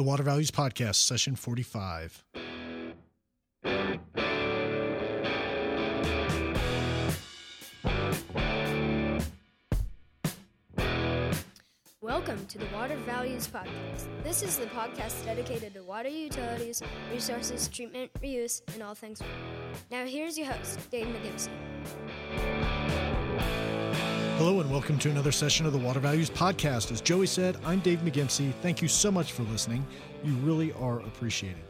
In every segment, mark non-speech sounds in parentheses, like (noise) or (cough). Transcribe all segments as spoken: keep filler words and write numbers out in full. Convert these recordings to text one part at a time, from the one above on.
The Water Values Podcast, Session forty-five. Welcome to the Water Values Podcast. This is the podcast dedicated to water utilities, resources, treatment, reuse, and all things water. Now here's your host, Dave McGimsey. Hello and welcome to another session of the Water Values Podcast. As Joey said, I'm Dave McGimsey. Thank you so much for listening. You really are appreciated.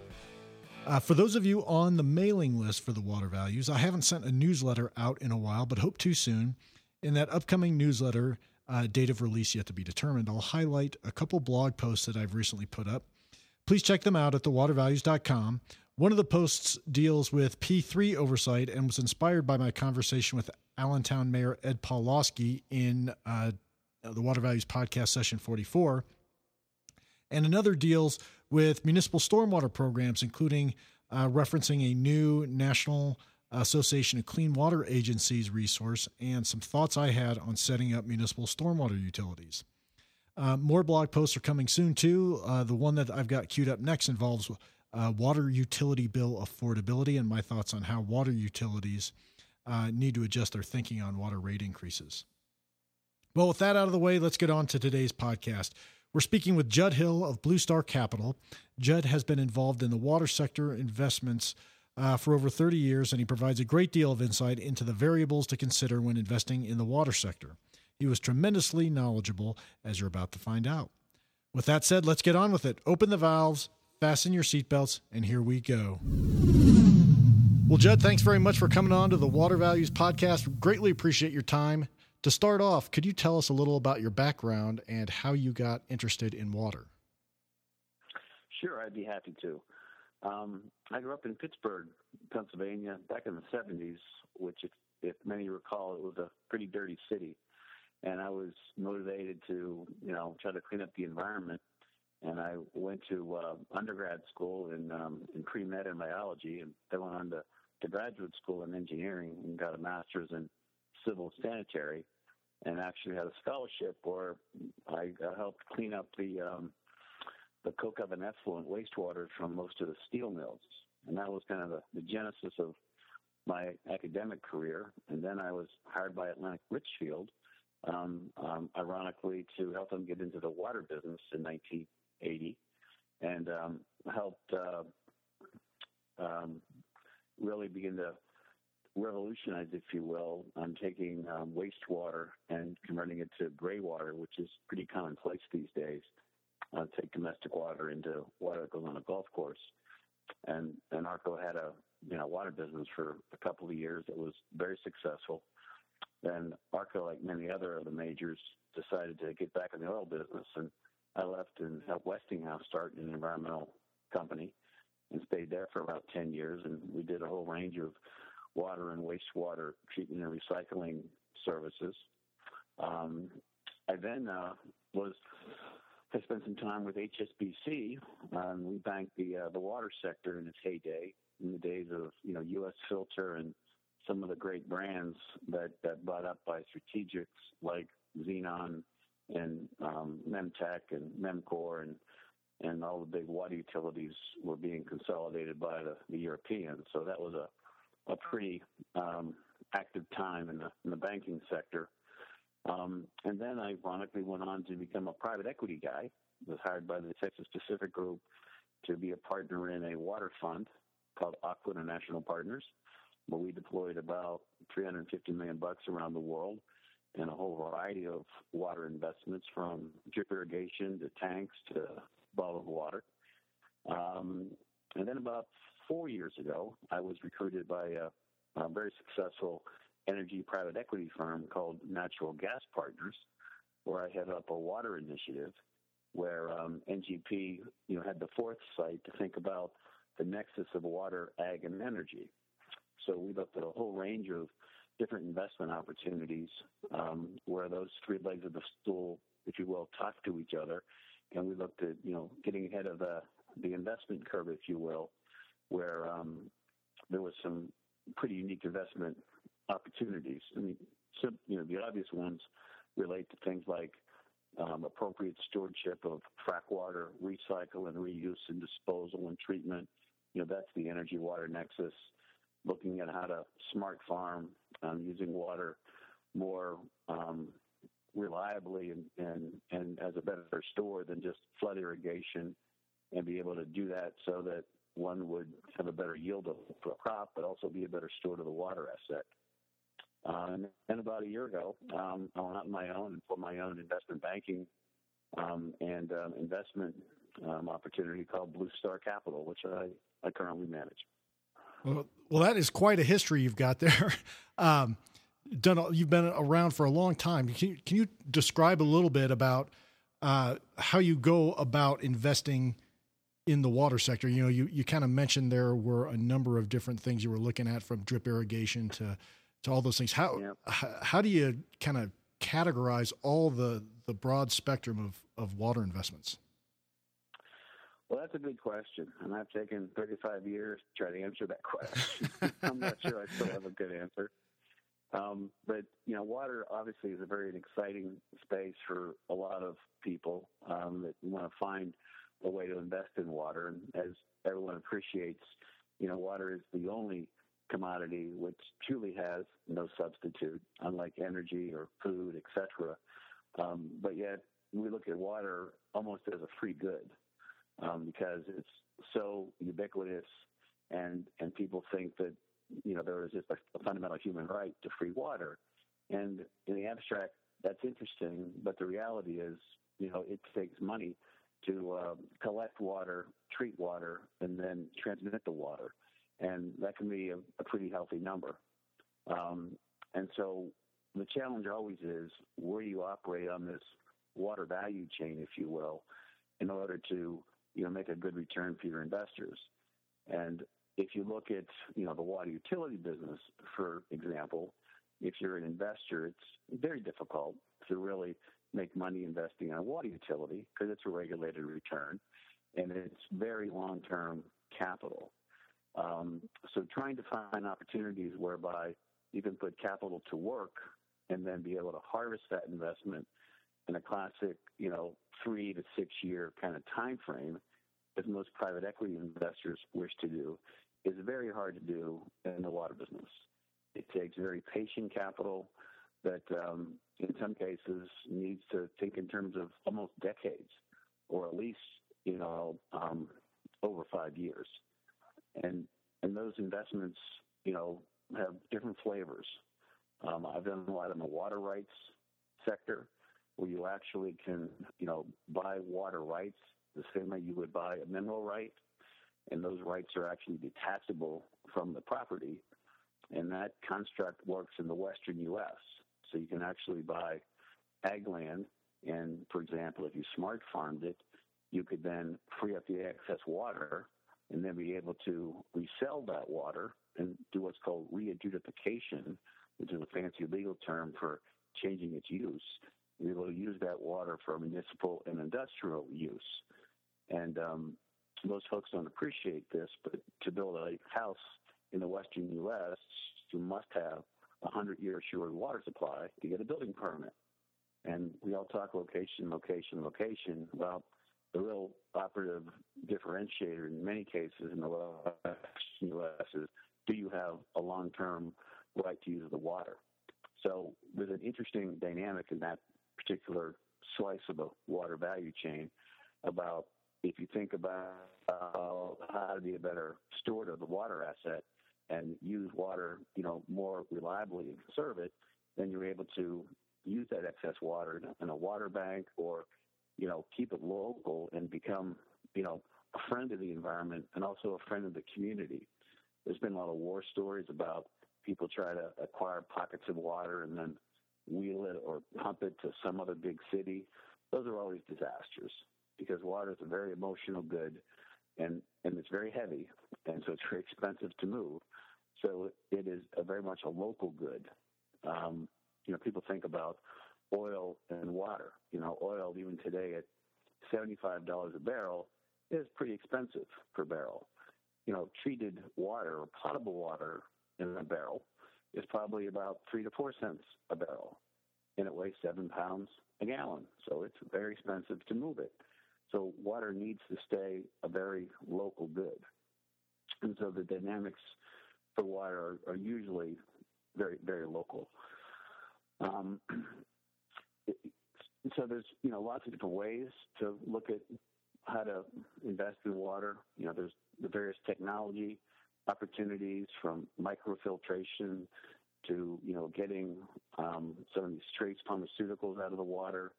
Uh, for those of you on the mailing list for the Water Values, I haven't sent a newsletter out in a while, but hope to soon. In that upcoming newsletter, uh, date of release yet to be determined, I'll highlight a couple blog posts that I've recently put up. Please check them out at the water values dot com. One of the posts deals with P three oversight and was inspired by my conversation with Allentown Mayor Ed Pauloski in uh, the Water Values Podcast Session forty-four. And another deals with municipal stormwater programs, including uh, referencing a new National Association of Clean Water Agencies resource and some thoughts I had on setting up municipal stormwater utilities. Uh, more blog posts are coming soon, too. Uh, the one that I've got queued up next involves uh, water utility bill affordability and my thoughts on how water utilities Uh, need to adjust their thinking on water rate increases. Well, with that out of the way, let's get on to today's podcast. We're speaking with Judd Hill of Blue Star Capital. Judd has been involved in the water sector investments uh, for over thirty years, and he provides a great deal of insight into the variables to consider when investing in the water sector. He was tremendously knowledgeable, as you're about to find out. With that said, let's get on with it. Open the valves, fasten your seatbelts, and here we go. Well, Judd, thanks very much for coming on to the Water Values Podcast. Greatly appreciate your time. To start off, could you tell us a little about your background and how you got interested in water? Sure, I'd be happy to. Um, I grew up in Pittsburgh, Pennsylvania, back in the seventies, which, if, if many recall, it was a pretty dirty city. And I was motivated to, you know, try to clean up the environment. And I went to uh, undergrad school in, um, in pre-med and biology, and then went on to to graduate school in engineering and got a master's in civil sanitary, and actually had a scholarship where I uh, helped clean up the um, the coke oven effluent wastewater from most of the steel mills. And that was kind of the, the genesis of my academic career. And then I was hired by Atlantic Richfield, um, um, ironically, to help them get into the water business in nineteen eighty, and um, helped uh, um, really begin to revolutionize, if you will, on taking um, wastewater and converting it to gray water, which is pretty commonplace these days. Uh, take domestic water into water that goes on a golf course, and and ARCO had a you know water business for a couple of years that was very successful. Then ARCO, like many other of the majors, decided to get back in the oil business, and I left and helped Westinghouse start an environmental company and stayed there for about ten years. And we did a whole range of water and wastewater treatment and recycling services. Um, I then uh, was I spent some time with H S B C. Um, we banked the uh, the water sector in its heyday, in the days of you know U S Filter and some of the great brands that that bought up by strategics like Xenon and um, Memtech and Memcor, and and all the big water utilities were being consolidated by the, the Europeans. So that was a, a pretty um, active time in the, in the banking sector. Um, and then I ironically went on to become a private equity guy. I was hired by the Texas Pacific Group to be a partner in a water fund called Aqua International Partners, where we deployed about three hundred fifty million bucks around the world in a whole variety of water investments, from drip irrigation to tanks to bottled water. Um, and then about four years ago, I was recruited by a, a very successful energy private equity firm called Natural Gas Partners, where I head up a water initiative where um, N G P you know, had the foresight to think about the nexus of water, ag, and energy. So we looked at a whole range of different investment opportunities um, where those three legs of the stool, if you will, talk to each other. And we looked at, you know, getting ahead of the, the investment curve, if you will, where um, there was some pretty unique investment opportunities. I mean, some, you know, the obvious ones relate to things like um, appropriate stewardship of frack water, recycle and reuse and disposal and treatment. You know, that's the energy water nexus, looking at how to smart farm, um, using water more um, reliably and, and, and as a better store than just flood irrigation, and be able to do that so that one would have a better yield of a crop, but also be a better steward of the water asset. Um, and about a year ago, um, I went out on my own and put my own investment banking um, and um, investment um, opportunity called Blue Star Capital, which I, I currently manage. Well, well, that is quite a history you've got there. um, done, you've been around for a long time. Can you, can you describe a little bit about uh, how you go about investing in the water sector? You know, you, you kind of mentioned there were a number of different things you were looking at, from drip irrigation to, to all those things. How, yeah. h- how do you kind of categorize all the, the broad spectrum of, of water investments? Well, that's a good question. And I've taken thirty-five years to try to answer that question. I'm not sure I still have a good answer. Um, but, you know, water obviously is a very exciting space for a lot of people um, that want to find a way to invest in water. And as everyone appreciates, you know, water is the only commodity which truly has no substitute, unlike energy or food, et cetera. Um, but yet we look at water almost as a free good um, because it's so ubiquitous, and, and people think that, you know, there is just a, a fundamental human right to free water. And in the abstract, that's interesting. But the reality is, you know, it takes money to uh, collect water, treat water, and then transmit the water. And that can be a, a pretty healthy number. Um, and so the challenge always is where you operate on this water value chain, if you will, in order to, you know, make a good return for your investors. And if you look at, you know, the water utility business, for example, if you're an investor, it's very difficult to really make money investing in a water utility because it's a regulated return and it's very long-term capital. Um, so trying to find opportunities whereby you can put capital to work and then be able to harvest that investment in a classic, you know, three to six year kind of time frame, as most private equity investors wish to do, is very hard to do in the water business. It takes very patient capital that um, in some cases needs to think in terms of almost decades, or at least, you know, um, over five years. And and those investments, you know, have different flavors. Um, I've done a lot in the water rights sector, where you actually can, you know, buy water rights the same way you would buy a mineral right, and those rights are actually detachable from the property. And that construct works in the western U S. So you can actually buy ag land, and, for example, if you smart farmed it, you could then free up the excess water and then be able to resell that water and do what's called readjudication, which is a fancy legal term for changing its use. You're able to use that water for municipal and industrial use. And um, most folks don't appreciate this, but to build a house in the western U S, you must have a hundred-year assured water supply to get a building permit. And we all talk location, location, location. Well, the real operative differentiator in many cases in the Western U S is, do you have a long-term right to use the water? So there's an interesting dynamic in that particular slice of the water value chain about, if you think about uh, how to be a better steward of the water asset and use water, you know, more reliably and conserve it, then you're able to use that excess water in a water bank, or, you know, keep it local and become, you know, a friend of the environment and also a friend of the community. There's been a lot of war stories about people try to acquire pockets of water and then wheel it or pump it to some other big city. Those are always disasters because water is a very emotional good, and, and it's very heavy, and so it's very expensive to move. So it is a very much a local good. Um, you know, people think about oil and water. You know, oil, even today at seventy-five dollars a barrel, is pretty expensive per barrel. You know, treated water or potable water in a barrel is probably about three to four cents a barrel. and it weighs seven pounds a gallon. So it's very expensive to move it. So water needs to stay a very local good. And so the dynamics for water are, are usually very, very local. Um, it, so there's, you know, lots of different ways to look at how to invest in water. You know, there's the various technology opportunities from microfiltration to, you know, getting um, some of these trace pharmaceuticals out of the water,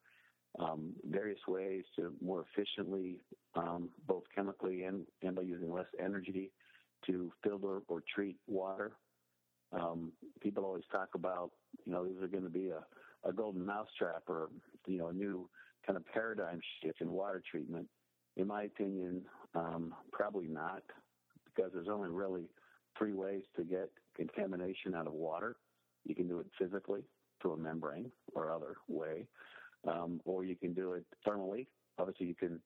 um, various ways to more efficiently, um, both chemically and, and by using less energy, to filter or treat water. Um, people always talk about, you know, these are going to be a, a golden mousetrap or, you know, a new kind of paradigm shift in water treatment. In my opinion, um, probably not, because there's only really three ways to get contamination out of water. You can do it physically through a membrane or other way, um, or you can do it thermally. Obviously, you can,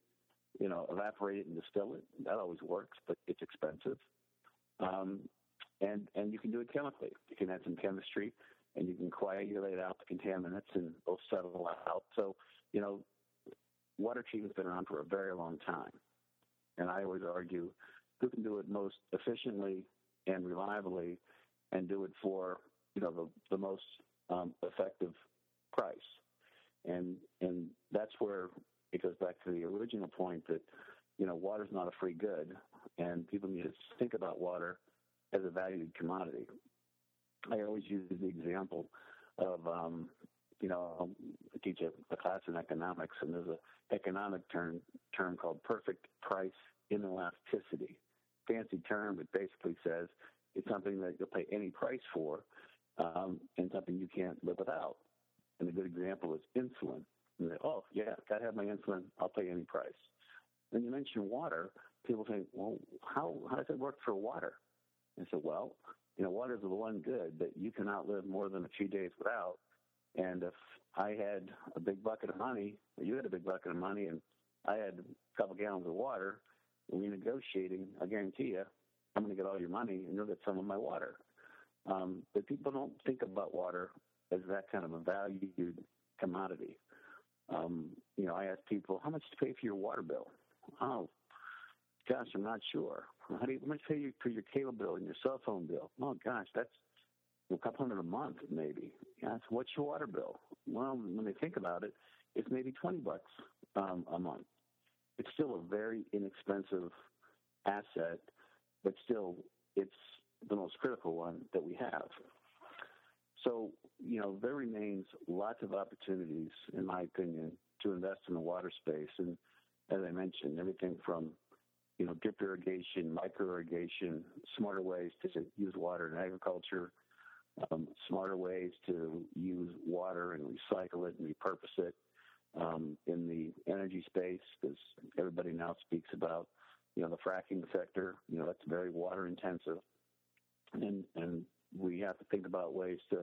you know, evaporate it and distill it. That always works, but it's expensive. Um, and and you can do it chemically. You can add some chemistry, and you can coagulate out the contaminants, and they'll settle out. So, you know, water treatment's been around for a very long time, and I always argue who can do it most efficiently and reliably and do it for, you know, the, the most um, effective price. And and that's where it goes back to the original point that, you know, water's not a free good, and people need to think about water as a valued commodity. I always use the example of, um, you know, I teach a, a class in economics, and there's an economic term, term called perfect price inelasticity. Fancy term, but basically says it's something that you'll pay any price for, um, and something you can't live without. And a good example is insulin. And they, oh, yeah, got to have my insulin. I'll pay any price. When you mention water, people think, well, how, how does it work for water? And so, well, you know, water is the one good that you cannot live more than a few days without. And if I had a big bucket of money, or you had a big bucket of money, and I had a couple gallons of water, when we're negotiating, I guarantee you, I'm going to get all your money and you'll get some of my water. Um, but people don't think about water as that kind of a valued commodity. Um, you know, I ask people, how much do you pay for your water bill? Oh, gosh, I'm not sure. How, do you, how much do you pay for your cable bill and your cell phone bill? Oh, gosh, that's a couple hundred a month maybe. Yeah, so what's your water bill? Well, when they think about it, it's maybe twenty bucks um, a month. It's still a very inexpensive asset, but still it's the most critical one that we have. So, you know, there remains lots of opportunities, in my opinion, to invest in the water space. And as I mentioned, everything from, you know, drip irrigation, micro irrigation, smarter ways to use water in agriculture, um, smarter ways to use water and recycle it and repurpose it. Um, in the energy space, because everybody now speaks about, you know, the fracking sector, you know, that's very water intensive. And and we have to think about ways to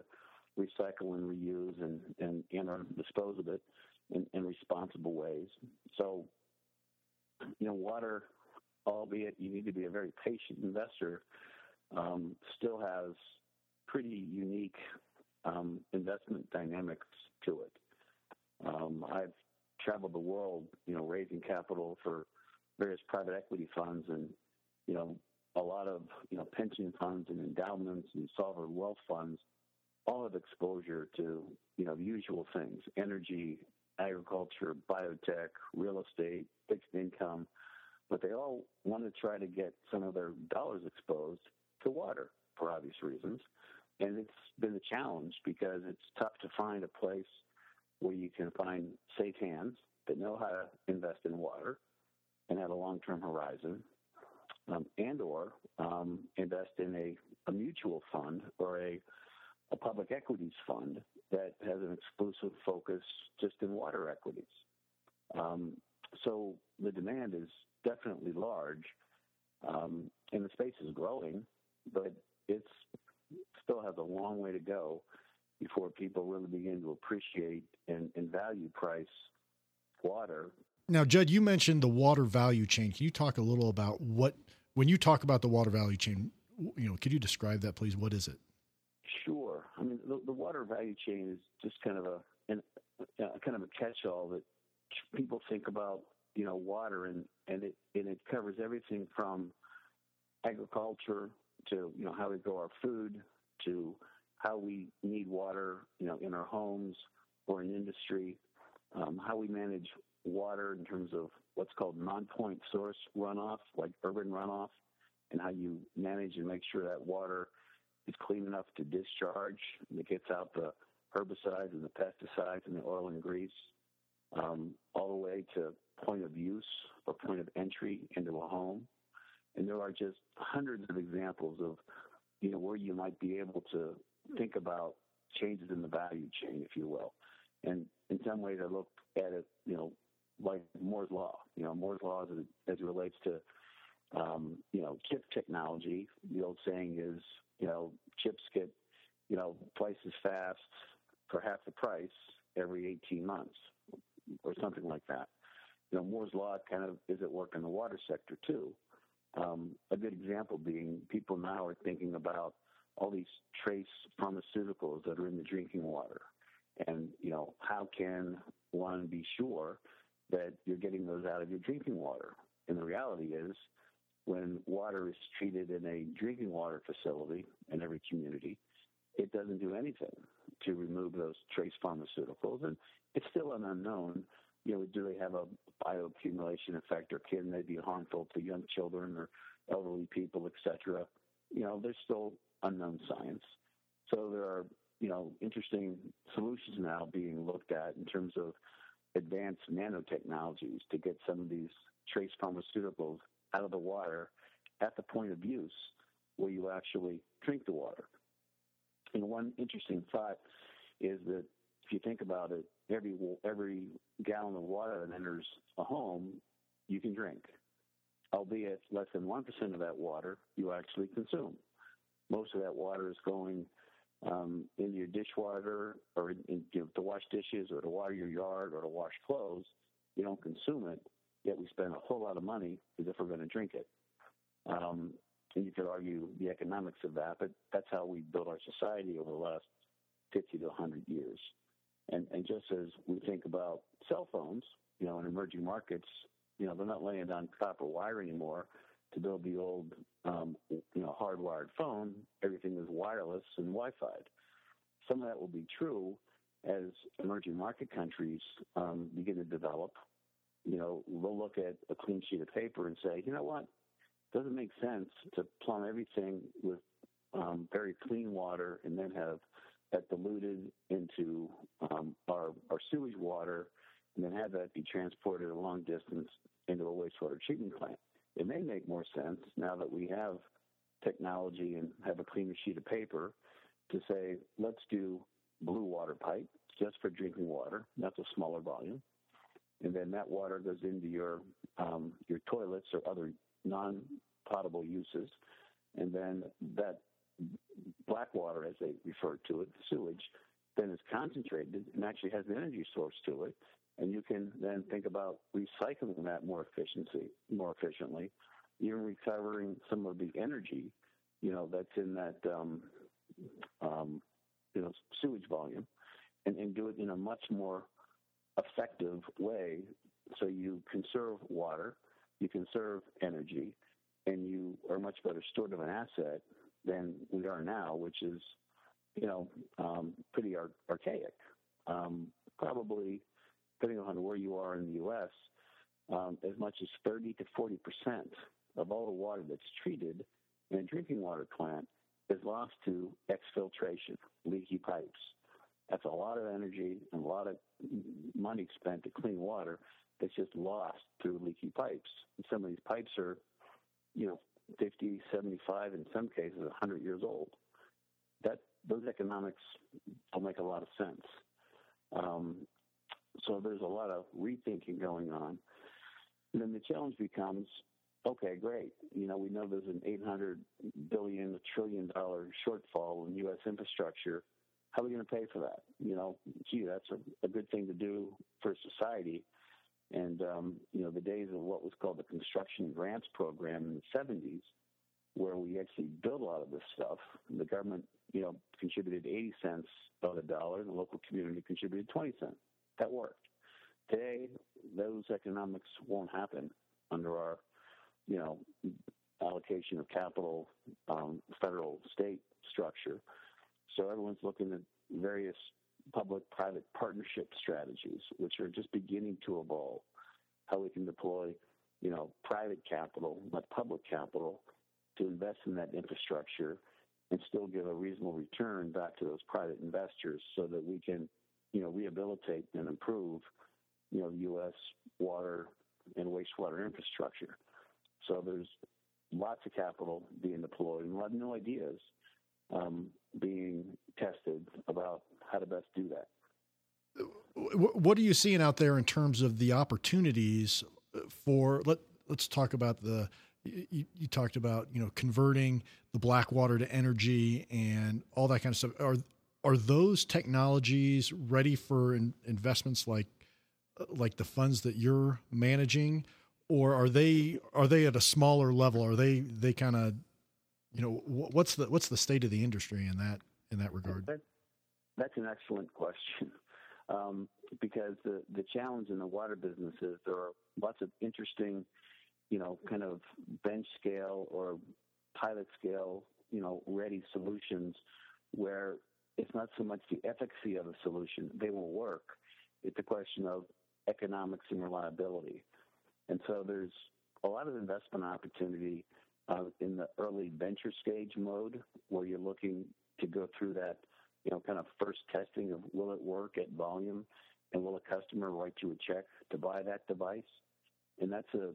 recycle and reuse and, and, and dispose of it in, in responsible ways. So, you know, water, albeit you need to be a very patient investor, um, still has pretty unique um, investment dynamics to it. Um, I've traveled the world, you know, raising capital for various private equity funds and, you know, a lot of, you know, pension funds and endowments and sovereign wealth funds all have exposure to, you know, the usual things, energy, agriculture, biotech, real estate, fixed income, but they all want to try to get some of their dollars exposed to water for obvious reasons. And it's been a challenge because it's tough to find a place where you can find safe hands that know how to invest in water and have a long-term horizon, um, and or um, invest in a, a mutual fund or a, a public equities fund that has an exclusive focus just in water equities. Um, so the demand is definitely large, um, and the space is growing, but it's still has a long way to go before people really begin to appreciate and, and value price water. Now, Judd, you mentioned the water value chain. Can you talk a little about what, when you talk about the water value chain, you know, could you describe that, please? What is it? Sure. I mean, the, the water value chain is just kind of a, and uh, kind of a catch-all that people think about, you know, water, and, and it and it covers everything from agriculture to, you know, how we grow our food, to how we need water, you know, in our homes or in industry, um, how we manage water in terms of what's called non-point source runoff, like urban runoff, and how you manage and make sure that water is clean enough to discharge, and it gets out the herbicides and the pesticides and the oil and grease, um, all the way to point of use or point of entry into a home. And there are just hundreds of examples of, you know, where you might be able to think about changes in the value chain, if you will. And in some ways I look at it, you know, like Moore's Law. You know, Moore's Law as it, as it relates to, um, you know, chip technology. The old saying is, you know, chips get, you know, twice as fast for half the price every eighteen months or something like that. You know, Moore's Law kind of is at work in the water sector too. Um, a good example being people now are thinking about all these trace pharmaceuticals that are in the drinking water. And, you know, how can one be sure that you're getting those out of your drinking water? And the reality is, when water is treated in a drinking water facility in every community, it doesn't do anything to remove those trace pharmaceuticals. And it's still an unknown. You know, do they have a bioaccumulation effect, or can they be harmful to young children or elderly people, et cetera? You know, there's still unknown science. So there are, you know, interesting solutions now being looked at in terms of advanced nanotechnologies to get some of these trace pharmaceuticals out of the water at the point of use where you actually drink the water. And one interesting thought is that if you think about it, every every gallon of water that enters a home, you can drink, albeit less than one percent of that water you actually consume. Most of that water is going um, into your dishwater or in, in, you know, to wash dishes or to water your yard or to wash clothes. You don't consume it, yet we spend a whole lot of money as if we're going to drink it. Um, and you could argue the economics of that, but that's how we built our society over the last fifty to one hundred years. And, and just as we think about cell phones, you know, in emerging markets, you know, they're not laying down copper wire anymore to build the old, um, you know, hardwired phone. Everything is wireless and Wi-Fi. Some of that will be true as emerging market countries um, begin to develop. You know, they'll look at a clean sheet of paper and say, you know what, it doesn't make sense to plumb everything with um, very clean water and then have that diluted into um, our, our sewage water and then have that be transported a long distance into a wastewater treatment plant. It may make more sense now that we have technology and have a cleaner sheet of paper to say, let's do blue water pipe just for drinking water. That's a smaller volume. And then that water goes into your um, your toilets or other non-potable uses. And then that black water, as they refer to it, the sewage, then is concentrated and actually has an energy source to it. And you can then think about recycling that more efficiency, more efficiently, even recovering some of the energy, you know, that's in that, um, um, you know, sewage volume, and, and do it in a much more effective way. So you conserve water, you conserve energy, and you are much better steward of an asset than we are now, which is, you know, um, pretty ar- archaic. Um, probably, depending on where you are in the U S, um, as much as thirty to forty percent of all the water that's treated in a drinking water plant is lost to exfiltration, leaky pipes. That's a lot of energy and a lot of money spent to clean water that's just lost through leaky pipes. And some of these pipes are, you know, fifty, seventy-five, in some cases, one hundred years old. That those economics don't make a lot of sense. Um, so there's a lot of rethinking going on. And then the challenge becomes, okay, great. You know, we know there's an eight hundred billion dollars, a trillion dollar shortfall in U S infrastructure. How are we going to pay for that? You know, gee, that's a, a good thing to do for society. And, um, you know, the days of what was called the construction grants program in the seventies, where we actually build a lot of this stuff. The government, you know, contributed eighty cents of a dollar, and the local community contributed twenty cents. That worked. Today, those economics won't happen under our, you know, allocation of capital, um, federal state structure. So everyone's looking at various public-private partnership strategies, which are just beginning to evolve, how we can deploy, you know, private capital, not public capital, to invest in that infrastructure and still give a reasonable return back to those private investors so that we can, you know, rehabilitate and improve, you know, U S water and wastewater infrastructure. So there's lots of capital being deployed and a lot of new ideas um, being tested about how to best do that. What are you seeing out there in terms of the opportunities for, let, let's talk about the, you, you talked about, you know, converting the black water to energy and all that kind of stuff. Are are those technologies ready for in, investments like like the funds that you're managing, or are they are they at a smaller level? Are they they kind of, you know, what's the what's the state of the industry in that in that regard? That, that's an excellent question. Um, because the, the challenge in the water business is there are lots of interesting, you know, kind of bench scale or pilot scale, you know, ready solutions where it's not so much the efficacy of the solution. They will work. It's a question of economics and reliability. And so there's a lot of investment opportunity uh, in the early venture stage mode where you're looking to go through that, you know, kind of first testing of will it work at volume and will a customer write you a check to buy that device? And that's a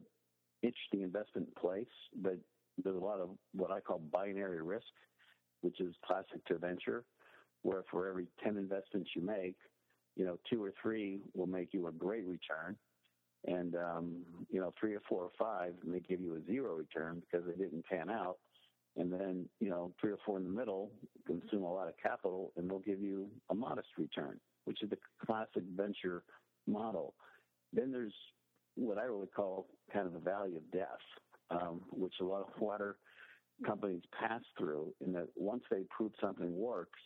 interesting investment place, but there's a lot of what I call binary risk, which is classic to venture, where for every ten investments you make, you know, two or three will make you a great return. And, um, you know, three or four or five may give you a zero return because they didn't pan out. And then, you know, three or four in the middle consume a lot of capital and they'll give you a modest return, which is the classic venture model. Then there's what I really call kind of the valley of death, um, which a lot of water companies pass through in that once they prove something works,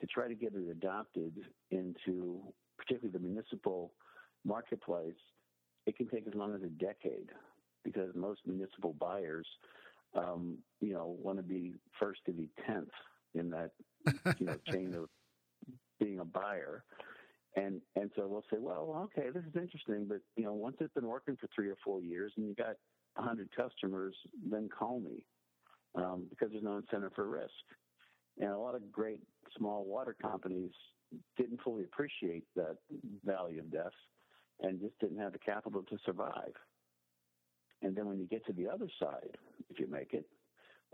to try to get it adopted into particularly the municipal marketplace, it can take as long as a decade because most municipal buyers Um, you know, want to be first to be tenth in that, you know, chain of being a buyer. And and so we'll say, well, okay, this is interesting, but, you know, once it's been working for three or four years and you got one hundred customers, then call me um, because there's no incentive for risk. And a lot of great small water companies didn't fully appreciate that value of death and just didn't have the capital to survive. And then when you get to the other side, if you make it,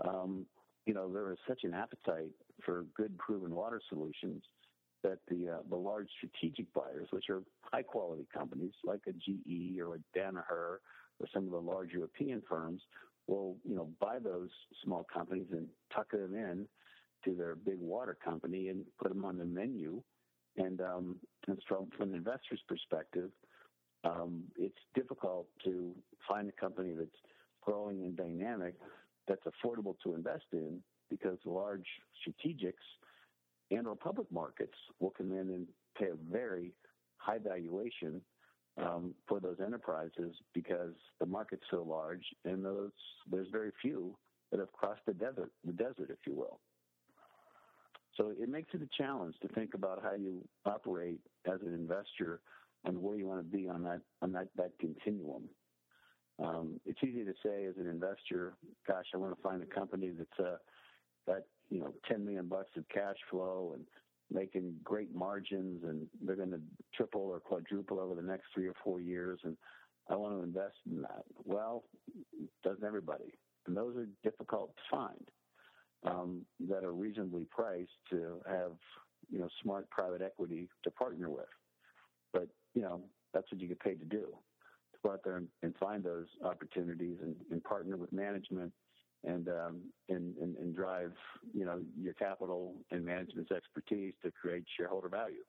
um, you know, there is such an appetite for good proven water solutions that the uh, the large strategic buyers, which are high-quality companies like a G E or a Danaher or some of the large European firms, will, you know, buy those small companies and tuck them in to their big water company and put them on the menu. And, um, and from, from an investor's perspective, Um, it's difficult to find a company that's growing and dynamic that's affordable to invest in because large strategics and or public markets will come in and pay a very high valuation um, for those enterprises because the market's so large and those there's very few that have crossed the desert, the desert, if you will. So it makes it a challenge to think about how you operate as an investor and where you want to be on that on that, that continuum. Um, it's easy to say as an investor, gosh, I want to find a company that's uh, got, you know, ten million bucks of cash flow and making great margins, and they're going to triple or quadruple over the next three or four years, and I want to invest in that. Well, doesn't everybody? And those are difficult to find um, that are reasonably priced to have, you know, smart private equity to partner with. But, you know, that's what you get paid to do, to go out there and, and find those opportunities and, and partner with management and, um, and, and and drive, you know, your capital and management's expertise to create shareholder value.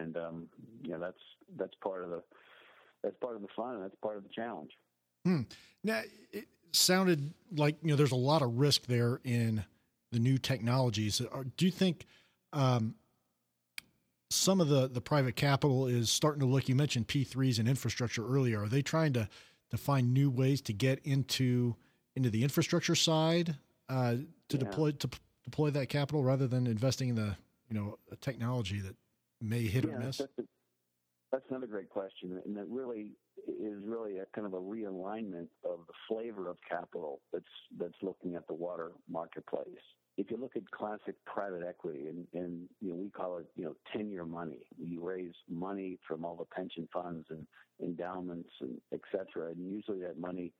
And, um, you know, that's that's part of the that's part of the fun and that's part of the challenge. Hmm. Now, it, sounded like, you know, there's a lot of risk there in the new technologies. Do you think um, some of the, the private capital is starting to look, you mentioned P threes and infrastructure earlier. Are they trying to, to find new ways to get into, into the infrastructure side uh, to yeah. deploy, to p- deploy that capital rather than investing in the, you know, a technology that may hit yeah, or miss? That's, a, that's another great question. And that really is really a kind of a realignment of the flavor of capital that's, that's looking at the water marketplace. If you look at classic private equity, and, and you know, we call it, you know, ten-year money. You raise money from all the pension funds and endowments and et cetera, and usually that money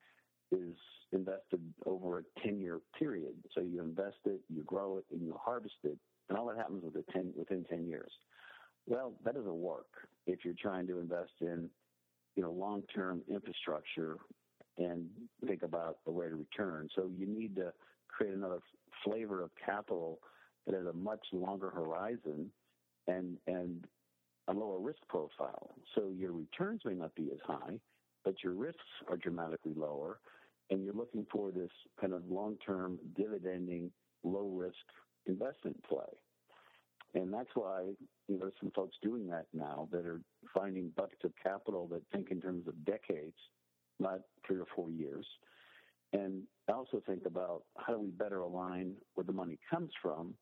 is invested over a ten-year period. So you invest it, you grow it, and you harvest it, and all that happens with a ten, within ten years. Well, that doesn't work if you're trying to invest in, you know, long-term infrastructure and think about the rate of return. So you need to create another flavor of capital that has a much longer horizon and and a lower risk profile. So your returns may not be as high, but your risks are dramatically lower, and you're looking for this kind of long-term, dividending, low-risk investment play. And that's why, you know, there's some folks doing that now that are finding buckets of capital that think in terms of decades, not three or four years. And also think about how do we better align where the money comes from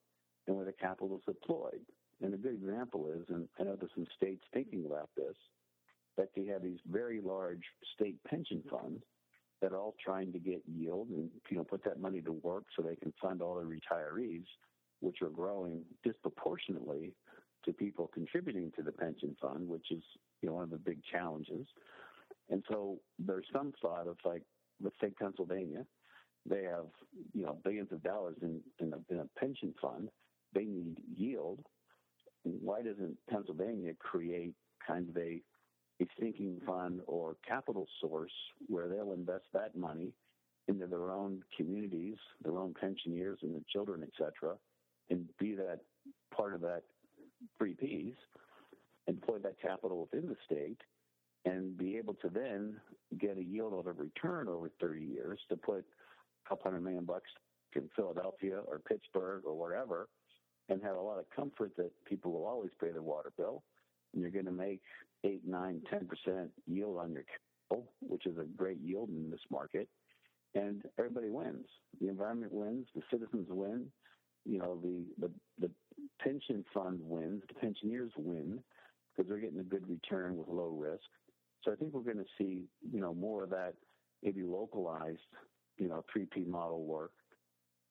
and where the capital is deployed. And a good example is, and I know there's some states thinking about this, that they have these very large state pension funds that are all trying to get yield and, you know, put that money to work so they can fund all their retirees, which are growing disproportionately to people contributing to the pension fund, which is, you know, one of the big challenges. And so there's some thought of, like, let's say Pennsylvania, they have, you know, billions of dollars in, in, a, in a pension fund. They need yield. Why doesn't Pennsylvania create kind of a, a sinking fund or capital source where they'll invest that money into their own communities, their own pensioners and their children, et cetera, and be that part of that three Ps, employ that capital within the state, and be able to then get a yield on a return over thirty years to put a couple hundred million bucks in Philadelphia or Pittsburgh or wherever, and have a lot of comfort that people will always pay their water bill, and you're going to make eight, nine, ten percent yield on your capital, which is a great yield in this market, and everybody wins. The environment wins, the citizens win, you know, the, the, the pension fund wins, the pensioners win, because they're getting a good return with low risk. So I think we're going to see, you know, more of that maybe localized, you know, three P model work.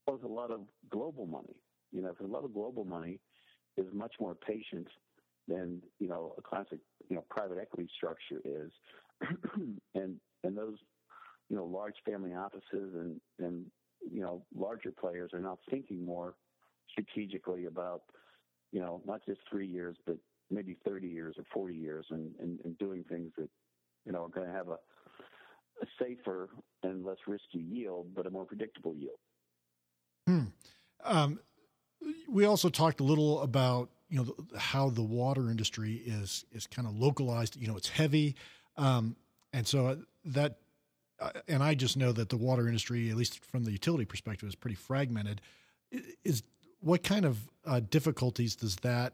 Plus a lot of global money. You know, because a lot of global money is much more patient than, you know, a classic, you know, private equity structure is. and and those, you know, large family offices and, and, you know, larger players are not thinking more strategically about, you know, not just three years, but maybe thirty years or forty years and, and, and doing things that, you know, are going to have a, a safer and less risky yield, but a more predictable yield. Hmm. Um, we also talked a little about, you know, the, how the water industry is, is kind of localized, you know, it's heavy. Um, and so that, uh, and I just know that the water industry, at least from the utility perspective, is pretty fragmented. Is what kind of uh, difficulties does that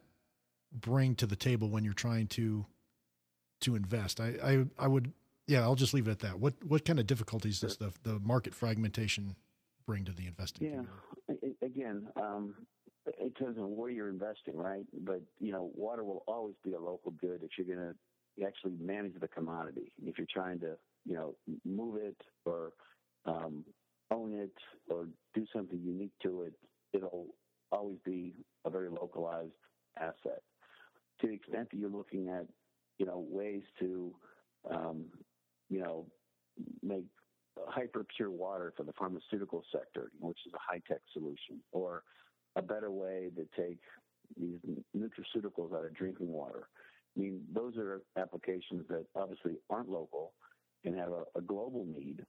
bring to the table when you're trying to to invest? I, I I would yeah I'll just leave it at that. What what kind of difficulties does the the market fragmentation bring to the investing community? Yeah, again, um, in terms of where you're investing, right? But you know, water will always be a local good if you're going to actually manage the commodity. If you're trying to, you know, move it or um, own it or do something unique to it, it'll always be a very localized asset. To the extent that you're looking at, you know, ways to, um, you know, make hyper pure water for the pharmaceutical sector, which is a high tech solution, or a better way to take these nutraceuticals out of drinking water. I mean, those are applications that obviously aren't local and have a, a global need,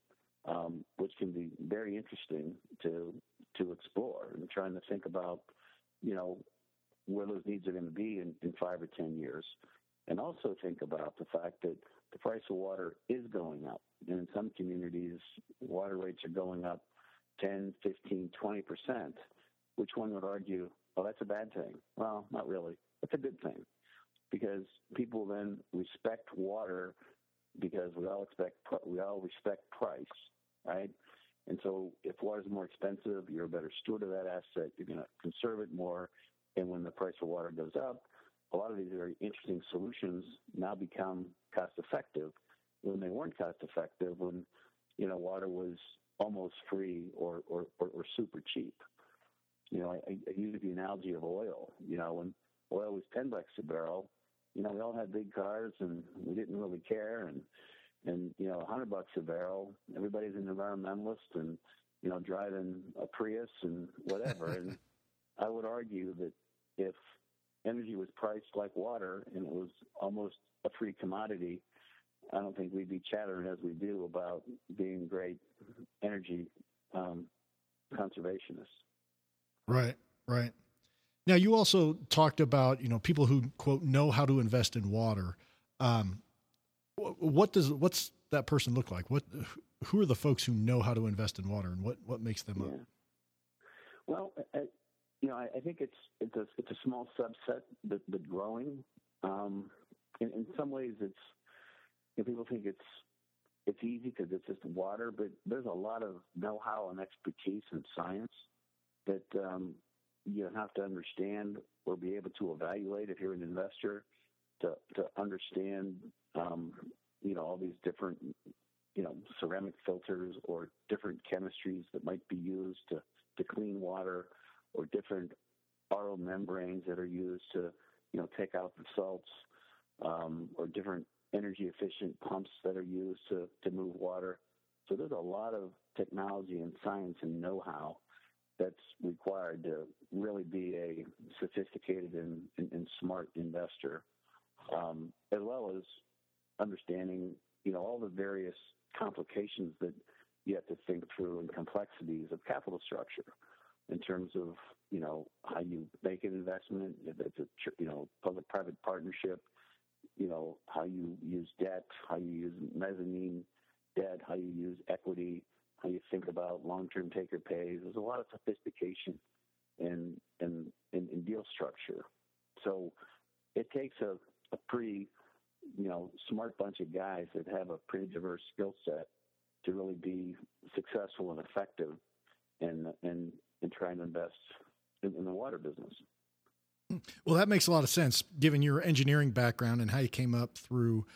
um, which can be very interesting to to explore and trying to think about, you know, where those needs are going to be in, in five or ten years. And also think about the fact that the price of water is going up. And in some communities, water rates are going up ten, fifteen, twenty percent, which one would argue, well, that's a bad thing. Well, not really. That's a good thing, because people then respect water, because we all expect we all respect price, right? And so if water is more expensive, you're a better steward of that asset. You're going to conserve it more. And when the price of water goes up, a lot of these very interesting solutions now become cost-effective when they weren't cost-effective when, you know, water was almost free or, or, or, or super cheap. You know, I, I use the analogy of oil. You know, when oil was ten bucks a barrel, you know, we all had big cars and we didn't really care. And, and you know, a hundred bucks a barrel, everybody's an environmentalist and, you know, driving a Prius and whatever. And I would argue that if energy was priced like water and it was almost a free commodity, I don't think we'd be chattering as we do about being great energy um, conservationists. Right, right. Now, you also talked about, you know, people who, quote, know how to invest in water. Um, what does what's that person look like? What who are the folks who know how to invest in water, and what, what makes them yeah. up? Well, I, you know, I, I think it's it's a it's a small subset, but, but growing. Um, in, in some ways, it's you know, people think it's it's easy because it's just water, but there's a lot of know-how and expertise and science that um, you have to understand or be able to evaluate if you're an investor to to understand um, you know all these different you know ceramic filters or different chemistries that might be used to, to clean water, or different R O membranes that are used to, you know, take out the salts, um, or different energy-efficient pumps that are used to, to move water. So there's a lot of technology and science and know-how that's required to really be a sophisticated and, and, and smart investor, um, as well as understanding, you know, all the various complications that you have to think through and complexities of capital structure, in terms of, you know, how you make an investment, if it's a, you know, public-private partnership, you know, how you use debt, how you use mezzanine debt, how you use equity, how you think about long-term take-or-pays. There's a lot of sophistication in, in, in, in deal structure. So it takes a, a pretty, you know, smart bunch of guys that have a pretty diverse skill set to really be successful and effective and and and trying to invest in, in the water business. Well, that makes a lot of sense, given your engineering background and how you came up through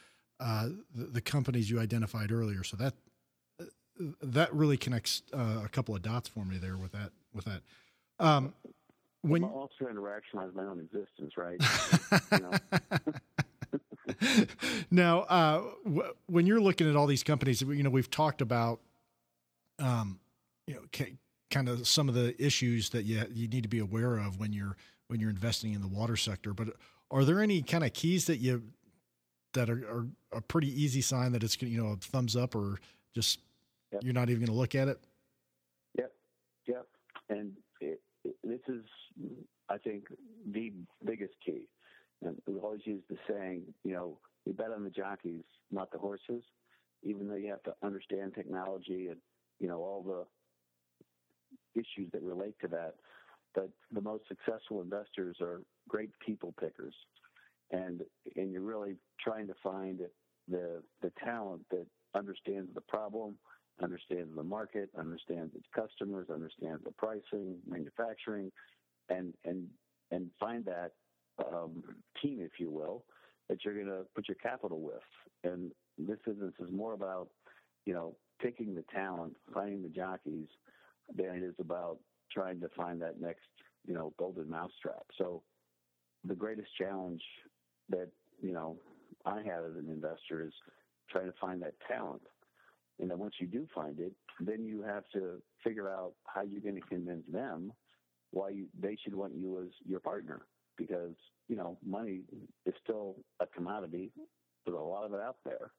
uh, the, the companies you identified earlier. So that that really connects uh, a couple of dots for me there with that. With that, um, when I'm also trying to rationalize my own existence, right? You know? (laughs) Now, uh, w- when you're looking at all these companies, you know, we've talked about, um, you know, can, kind of some of the issues that you you need to be aware of when you're when you're investing in the water sector. But are there any kind of keys that you that are, are a pretty easy sign that it's, you know, a thumbs up or just yep. you're not even going to look at it? Yep, yep. And it, it, this is, I think, the biggest key. And we always use the saying, you know, we bet on the jockeys, not the horses. Even though you have to understand technology and, you know, all the issues that relate to that, but the most successful investors are great people pickers, and and you're really trying to find the the talent that understands the problem, understands the market, understands its customers, understands the pricing, manufacturing, and and and find that um, team, if you will, that you're going to put your capital with. And this business is more about, you know, picking the talent, finding the jockeys, than it is about trying to find that next, you know, golden mousetrap. So the greatest challenge that, you know, I had as an investor is trying to find that talent. And then once you do find it, then you have to figure out how you're going to convince them why you, they should want you as your partner, because, you know, money is still a commodity. There's a lot of it out there,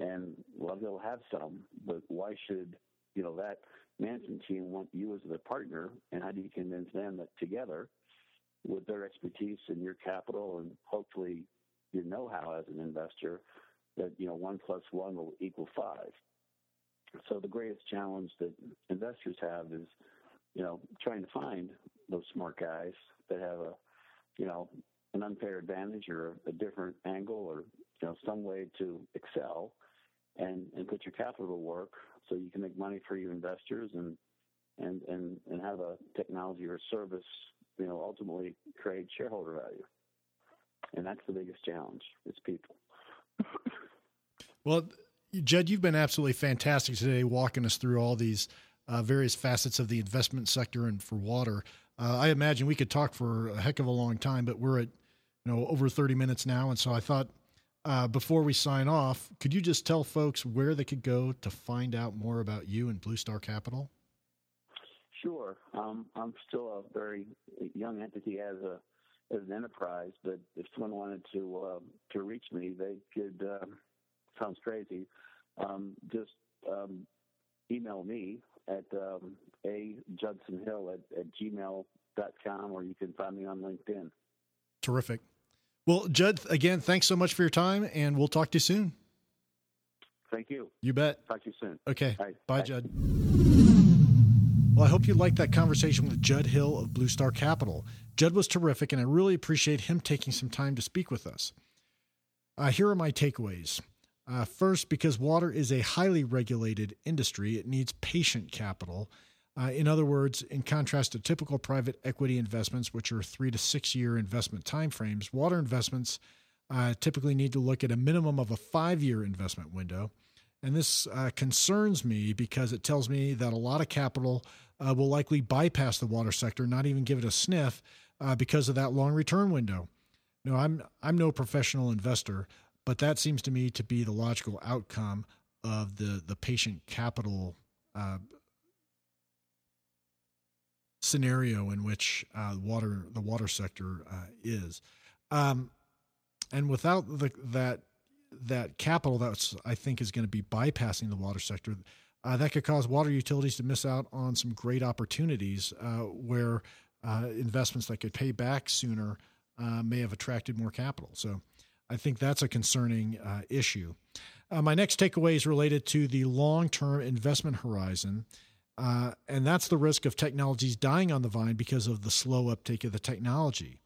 and a lot of people have some, but why should, you know, that management team want you as their partner, and how do you convince them that together with their expertise and your capital and hopefully your know-how as an investor that, you know, one plus one will equal five. So the greatest challenge that investors have is, you know, trying to find those smart guys that have a, you know, an unfair advantage or a different angle or, you know, some way to excel and, and put your capital to work so you can make money for your investors and, and, and, and have a technology or service, you know, ultimately create shareholder value. And that's the biggest challenge, is people. Well, Judd, you've been absolutely fantastic today walking us through all these uh, various facets of the investment sector and for water. Uh, I imagine we could talk for a heck of a long time, but we're at, you know, over thirty minutes now. And so I thought uh, before we sign off, could you just tell folks where they could go to find out more about you and Blue Star Capital? Sure. Um, I'm still a very young entity as a as an enterprise, but if someone wanted to uh, to reach me, they could. Uh, sounds crazy. Um, just um, email me at um, ajudsonhill at, at gmail dot com, or you can find me on LinkedIn. Terrific. Well, Judd, again, thanks so much for your time, and we'll talk to you soon. Thank you. You bet. Talk to you soon. Okay. Bye, Bye, Bye. Judd. Well, I hope you liked that conversation with Judd Hill of Blue Star Capital. Judd was terrific, and I really appreciate him taking some time to speak with us. Uh, here are my takeaways. Uh, first, because water is a highly regulated industry, it needs patient capital. Uh, in other words, in contrast to typical private equity investments, which are three to six-year investment timeframes, water investments uh, typically need to look at a minimum of a five-year investment window. And this uh, concerns me because it tells me that a lot of capital uh, will likely bypass the water sector, not even give it a sniff uh, because of that long return window. No, I'm I'm no professional investor, but that seems to me to be the logical outcome of the, the patient capital uh, scenario in which uh, water the water sector uh, is. Um, and without the, that, that capital that's, I think, is going to be bypassing the water sector, uh, that could cause water utilities to miss out on some great opportunities uh, where uh, investments that could pay back sooner uh, may have attracted more capital. So I think that's a concerning uh, issue. Uh, my next takeaway is related to the long-term investment horizon, uh, and that's the risk of technologies dying on the vine because of the slow uptake of the technology.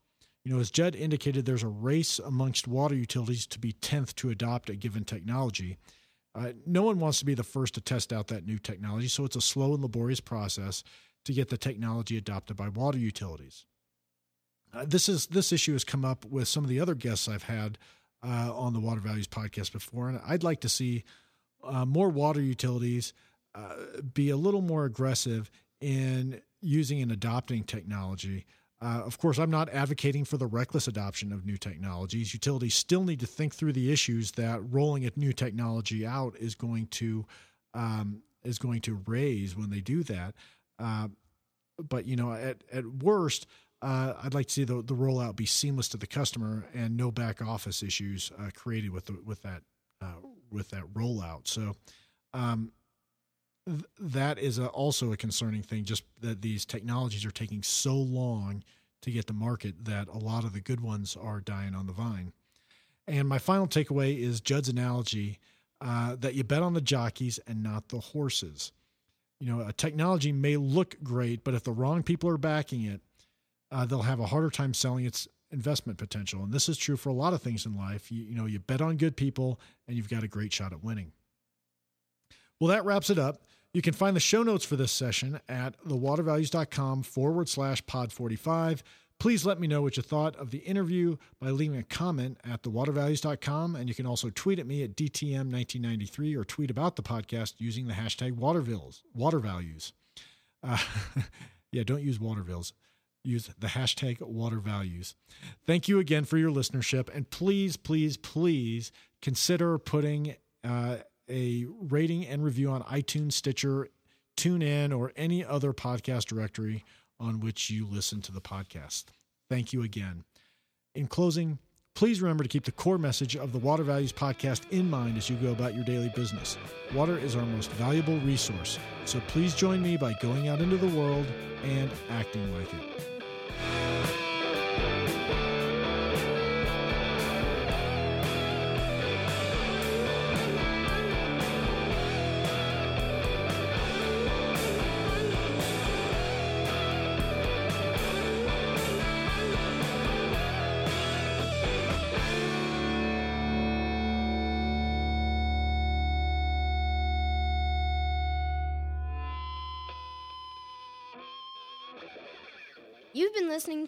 You know, as Judd indicated, there's a race amongst water utilities to be tenth to adopt a given technology. Uh, no one wants to be the first to test out that new technology, so it's a slow and laborious process to get the technology adopted by water utilities. Uh, this is this issue has come up with some of the other guests I've had uh, on the Water Values podcast before, and I'd like to see uh, more water utilities uh, be a little more aggressive in using and adopting technology. Uh, of course, I'm not advocating for the reckless adoption of new technologies. Utilities still need to think through the issues that rolling a new technology out is going to um, is going to raise when they do that. Uh, but you know, at at worst, uh, I'd like to see the, the rollout be seamless to the customer and no back office issues uh, created with the, with that uh, with that rollout. So. Um, That is a, also a concerning thing, just that these technologies are taking so long to get to market that a lot of the good ones are dying on the vine. And my final takeaway is Judd's analogy uh, that you bet on the jockeys and not the horses. You know, a technology may look great, but if the wrong people are backing it, uh, they'll have a harder time selling its investment potential. And this is true for a lot of things in life. You, you know, you bet on good people and you've got a great shot at winning. Well, that wraps it up. You can find the show notes for this session at thewatervalues.com forward slash pod 45. Please let me know what you thought of the interview by leaving a comment at thewatervalues dot com. And you can also tweet at me at D T M nineteen ninety-three or tweet about the podcast using the hashtag watervilles, watervalues. Uh, yeah, don't use watervilles. Use the hashtag watervalues. Thank you again for your listenership. And please, please, please consider putting uh, a rating and review on iTunes, Stitcher, TuneIn, or any other podcast directory on which you listen to the podcast. Thank you again. In closing, please remember to keep the core message of the Water Values podcast in mind as you go about your daily business. Water is our most valuable resource, so please join me by going out into the world and acting like it. You've been listening